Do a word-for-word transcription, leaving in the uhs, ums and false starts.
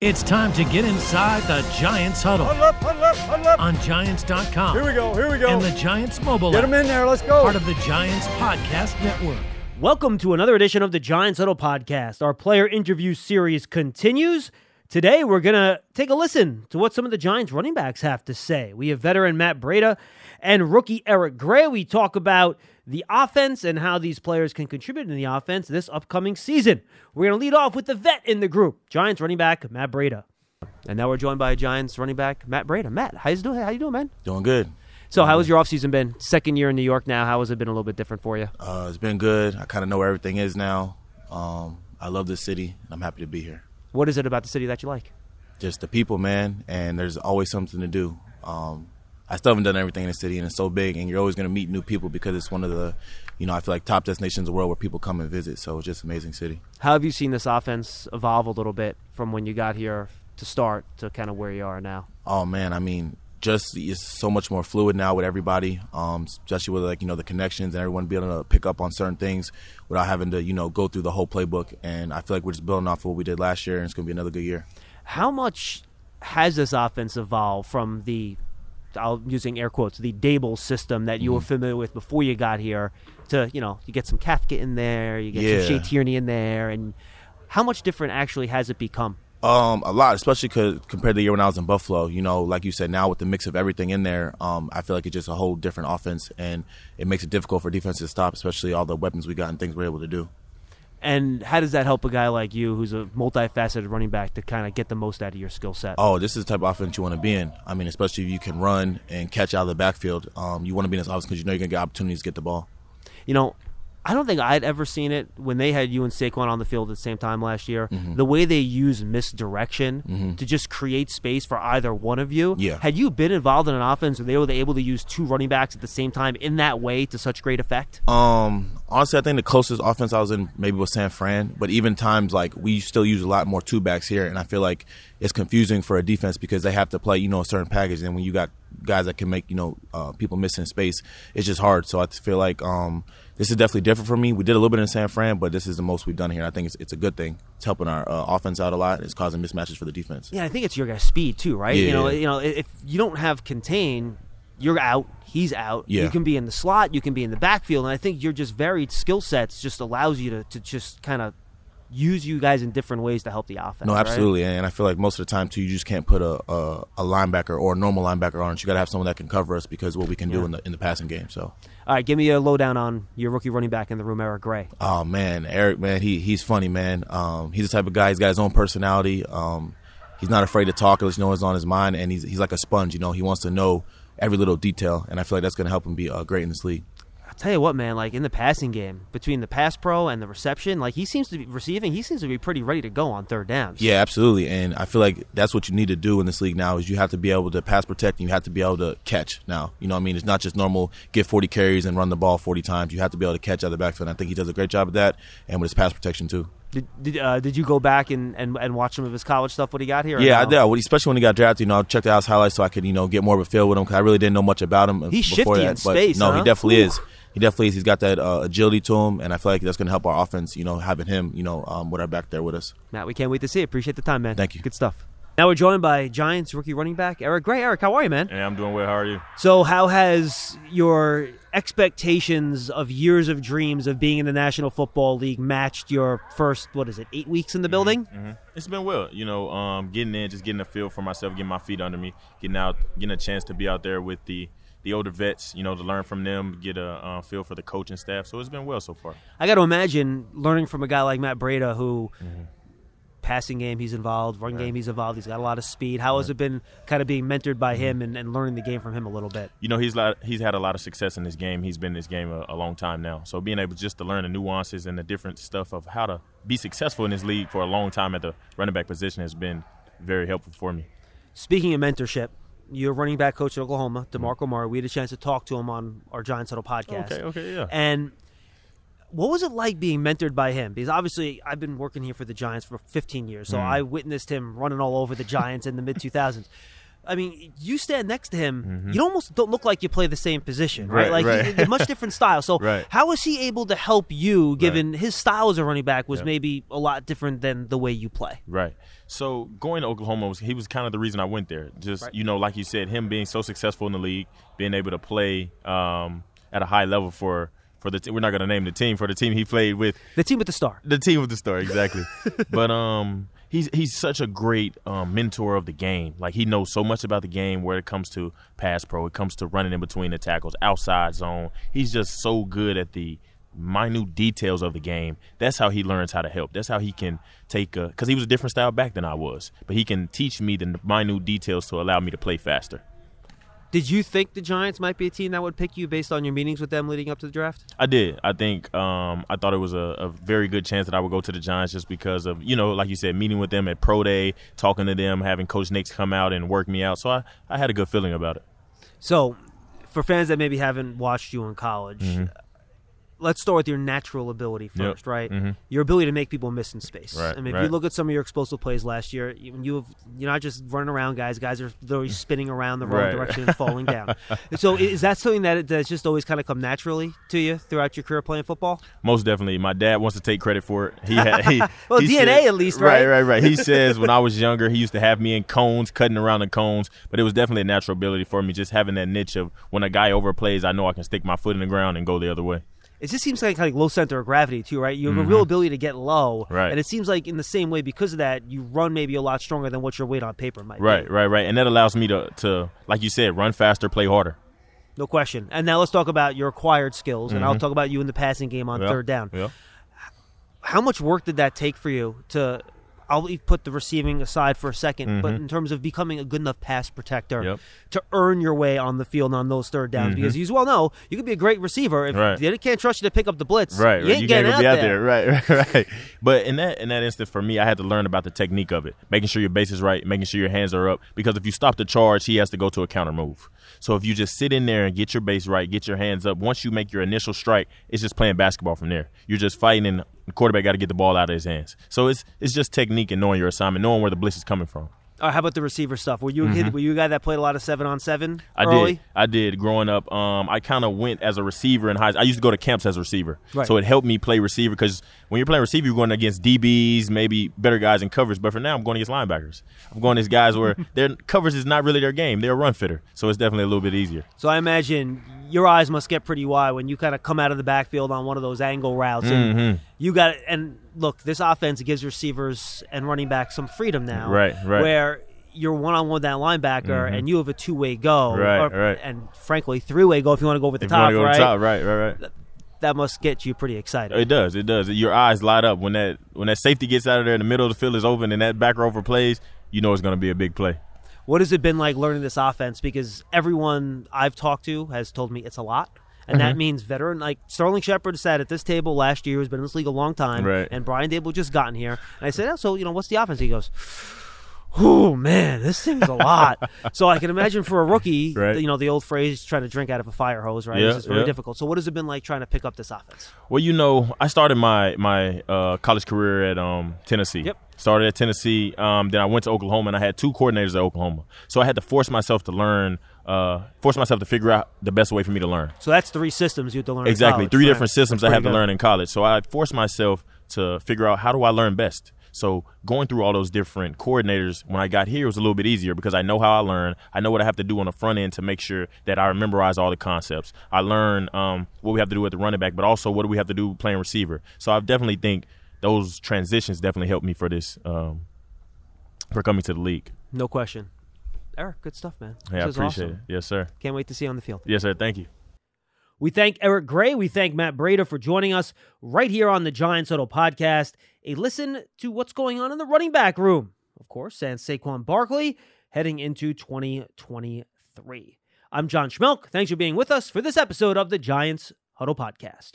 It's time to get inside the Giants Huddle. Huddle up, huddle up, huddle up. On Giants dot com. Here we go, here we go. And the Giants Mobile. Get them in there, let's go. Part of the Giants Podcast Network. Welcome to another edition of the Giants Huddle Podcast. Our player interview series continues. Today, we're going to take a listen to what some of the Giants running backs have to say. We have veteran Matt Breida and rookie Eric Gray. We talk about the offense and how these players can contribute in the offense this upcoming season. We're going to lead off with the vet in the group, Giants running back Matt Breida. And now we're joined by Giants running back Matt Breida. Matt, how you doing? How you doing, man? Doing good. So how has your offseason been? Second year in New York now. How has it been a little bit different for you? Uh, it's been good. I kind of know where everything is now. Um, I love this city, and I'm happy to be here. What is it about the city that you like? Just the people, man, and there's always something to do. Um I still haven't done everything in the city, and it's so big, and you're always going to meet new people because it's one of the, you know, I feel like top destinations in the world where people come and visit, so it's just an amazing city. How have you seen this offense evolve a little bit from when you got here to start to kind of where you are now? Oh, man, I mean, just it's so much more fluid now with everybody, um, especially with, like, you know, the connections and everyone being able to pick up on certain things without having to, you know, go through the whole playbook, and I feel like we're just building off of what we did last year, and it's going to be another good year. How much has this offense evolved from the – I'm using air quotes, the Daboll system that you mm-hmm. were familiar with before you got here to, you know, you get some Kafka in there, you get yeah. some Shea Tierney in there. And how much different actually has it become? Um, a lot, especially cause compared to the year when I was in Buffalo. You know, like you said, now with the mix of everything in there, um, I feel like it's just a whole different offense, and it makes it difficult for defense to stop, especially all the weapons we got and things we're able to do. And how does that help a guy like you who's a multifaceted running back to kind of get the most out of your skill set? Oh, this is the type of offense you want to be in. I mean, especially if you can run and catch out of the backfield. Um, you want to be in this offense because you know you're going to get opportunities to get the ball. You know, I don't think I'd ever seen it when they had you and Saquon on the field at the same time last year. Mm-hmm. The way they use misdirection mm-hmm. to just create space for either one of you. Yeah. Had you been involved in an offense where they were able to use two running backs at the same time in that way to such great effect? Um, honestly, I think the closest offense I was in maybe was San Fran. But even times, like, we still use a lot more two backs here. And I feel like it's confusing for a defense because they have to play, you know, a certain package. And when you got guys that can make, you know, uh, people miss in space, it's just hard. So I feel like um, – this is definitely different for me. We did a little bit in San Fran, but this is the most we've done here. I think it's it's a good thing. It's helping our uh, offense out a lot. It's causing mismatches for the defense. Yeah, I think it's your guys' speed too, right? Yeah. You know, you know, if you don't have contain, you're out. He's out. Yeah. You can be in the slot. You can be in the backfield. And I think your just varied skill sets just allows you to, to just kind of use you guys in different ways to help the offense. No, absolutely. Right? And I feel like most of the time, too, you just can't put a, a, a linebacker or a normal linebacker on it. You got to have someone that can cover us because of what we can yeah. do in the in the passing game. So, all right, give me a lowdown on your rookie running back in the room, Eric Gray. Oh, man. Eric, man, he he's funny, man. Um, he's the type of guy, he's got his own personality. Um, he's not afraid to talk unless you know what's on his mind. And he's he's like a sponge, you know. He wants to know every little detail. And I feel like that's going to help him be uh, great in this league. I'll tell you what, man, like in the passing game, between the pass pro and the reception, like he seems to be receiving, he seems to be pretty ready to go on third downs. Yeah, absolutely. And I feel like that's what you need to do in this league now is you have to be able to pass protect and you have to be able to catch now. You know what I mean? It's not just normal get forty carries and run the ball forty times. You have to be able to catch out of the backfield. And I think he does a great job of that and with his pass protection too. Did did, uh, did you go back and, and, and watch some of his college stuff, what he got here? Yeah, no? I did. Well, especially when he got drafted, you know, I checked out his highlights so I could, you know, get more of a feel with him because I really didn't know much about him. He's before shifty that, in space, No, huh? he definitely Ooh. is. He definitely is. He's got that uh, agility to him, and I feel like that's going to help our offense, you know, having him, you know, um, with our back there with us. Matt, we can't wait to see it. Appreciate the time, man. Thank you. Good stuff. Now we're joined by Giants rookie running back Eric Gray. Eric, how are you, man? Yeah, I'm doing well. How are you? So how has your – expectations of years of dreams of being in the National Football League matched your first, what is it, eight weeks in the building? Mm-hmm. It's been well, you know, um, getting in, just getting a feel for myself, getting my feet under me, getting out, getting a chance to be out there with the the older vets, you know, to learn from them, get a uh, feel for the coaching staff. So it's been well so far. I got to imagine learning from a guy like Matt Breida who mm-hmm. – passing game, he's involved. Run game, he's involved. He's got a lot of speed. How has it been kind of being mentored by him and, and learning the game from him a little bit? You know, he's lot, he's had a lot of success in this game. He's been in this game a, a long time now. So being able just to learn the nuances and the different stuff of how to be successful in this league for a long time at the running back position has been very helpful for me. Speaking of mentorship, you're running back coach at Oklahoma, DeMarco Murray. We had a chance to talk to him on our Giants Huddle podcast. Okay, okay, yeah. And what was it like being mentored by him? Because obviously I've been working here for the Giants for fifteen years, so mm. I witnessed him running all over the Giants in the mid two thousands. I mean, you stand next to him, mm-hmm. you almost don't look like you play the same position, right? right like, right. He, much different style. So right. how was he able to help you, given right. his style as a running back was yep. maybe a lot different than the way you play? Right. So going to Oklahoma, was, he was kind of the reason I went there. Just, right. you know, like you said, him being so successful in the league, being able to play um, at a high level for – For the t- we're not going to name the team. For the team he played with. The team with the star. The team with the star, exactly. But um, he's he's such a great um, mentor of the game. Like, he knows so much about the game where it comes to pass pro, it comes to running in between the tackles, outside zone. He's just so good at the minute details of the game. That's how he learns how to help. That's how he can take a – because he was a different style back than I was. But he can teach me the minute details to allow me to play faster. Did you think the Giants might be a team that would pick you based on your meetings with them leading up to the draft? I did. I think um, I thought it was a, a very good chance that I would go to the Giants just because of, you know, like you said, meeting with them at Pro Day, talking to them, having Coach Nix come out and work me out. So I, I had a good feeling about it. So for fans that maybe haven't watched you in college, mm-hmm. let's start with your natural ability first, yep. right? Mm-hmm. Your ability to make people miss in space. Right, I mean, if right. you look at some of your explosive plays last year, you have, you're not just running around guys. Guys are literally spinning around the wrong right. direction and falling down. So is that something that that's just always kind of come naturally to you throughout your career playing football? Most definitely. My dad wants to take credit for it. He, had, he Well, he D N A said, at least, right? Right, right, right. He says when I was younger, he used to have me in cones, cutting around the cones, but it was definitely a natural ability for me, just having that niche of when a guy overplays, I know I can stick my foot in the ground and go the other way. It just seems like kind of low center of gravity too, right? You have mm-hmm. a real ability to get low, right. and it seems like in the same way because of that, you run maybe a lot stronger than what your weight on paper might right, be. Right, right, right, and that allows me to, to, like you said, run faster, play harder. No question. And now let's talk about your acquired skills, mm-hmm. and I'll talk about you in the passing game on yep. third down. Yep. How much work did that take for you to – I'll put the receiving aside for a second, mm-hmm. but in terms of becoming a good enough pass protector yep. to earn your way on the field on those third downs, mm-hmm. because you well know you could be a great receiver if right. they can't trust you to pick up the blitz. Right, you ain't right. you getting can't out, be there. out there. Right, right, right. But in that in that instance, for me, I had to learn about the technique of it, making sure your base is right, making sure your hands are up, because if you stop the charge, he has to go to a counter move. So if you just sit in there and get your base right, get your hands up, once you make your initial strike, it's just playing basketball from there. You're just fighting, and the quarterback got to get the ball out of his hands. So it's it's just technique and knowing your assignment, knowing where the blitz is coming from. All right, how about the receiver stuff? Were you a kid, mm-hmm. were you a guy that played a lot of seven-on seven I early? did. I did. Growing up, um, I kind of went as a receiver in high school. I used to go to camps as a receiver. Right. So it helped me play receiver because when you're playing receiver, you're going against D Bs, maybe better guys in coverage. But for now, I'm going against linebackers. I'm going against guys where their coverage is not really their game. They're a run fitter. So it's definitely a little bit easier. So I imagine your eyes must get pretty wide when you kind of come out of the backfield on one of those angle routes. Mm-hmm. And you got – and look, this offense gives receivers and running backs some freedom now. Right, right. Where you're one-on-one that linebacker, mm-hmm. and you have a two-way go, right, or, right. and frankly, three-way go if you want to go over the if top, you want to go right? Over the top, right, right, right. That must get you pretty excited. It does, it does. Your eyes light up when that when that safety gets out of there, and the middle of the field is open, and that back row plays. You know it's going to be a big play. What has it been like learning this offense? Because everyone I've talked to has told me it's a lot. And mm-hmm. that means veteran, like Sterling Shepard sat at this table last year, who's been in this league a long time, right. and Brian Daboll just gotten here. And I said, oh, so, you know, what's the offense? He goes, oh, man, this thing's a lot. So I can imagine for a rookie, right. you know, the old phrase, trying to drink out of a fire hose, right? Yeah, it's just very yeah. difficult. So what has it been like trying to pick up this offense? Well, you know, I started my my uh, college career at um, Tennessee. Yep. Started at Tennessee. Um, then I went to Oklahoma, and I had two coordinators at Oklahoma. So I had to force myself to learn Uh, force myself to figure out the best way for me to learn. So that's three systems you have to learn exactly. in college. Exactly, three right? different systems I have good. to learn in college. So I forced myself to figure out how do I learn best. So going through all those different coordinators when I got here was a little bit easier because I know how I learn. I know what I have to do on the front end to make sure that I memorize all the concepts. I learn um, what we have to do at the running back, but also what do we have to do playing receiver. So I definitely think those transitions definitely helped me for this, um, for coming to the league. No question. Eric, good stuff, man. Yeah, hey, I appreciate awesome. it. Yes, sir. Can't wait to see you on the field. Yes, sir. Thank you. We thank Eric Gray. We thank Matt Breida for joining us right here on the Giants Huddle Podcast. A listen to what's going on in the running back room, of course, and Saquon Barkley heading into twenty twenty-three. I'm John Schmeelk. Thanks for being with us for this episode of the Giants Huddle Podcast.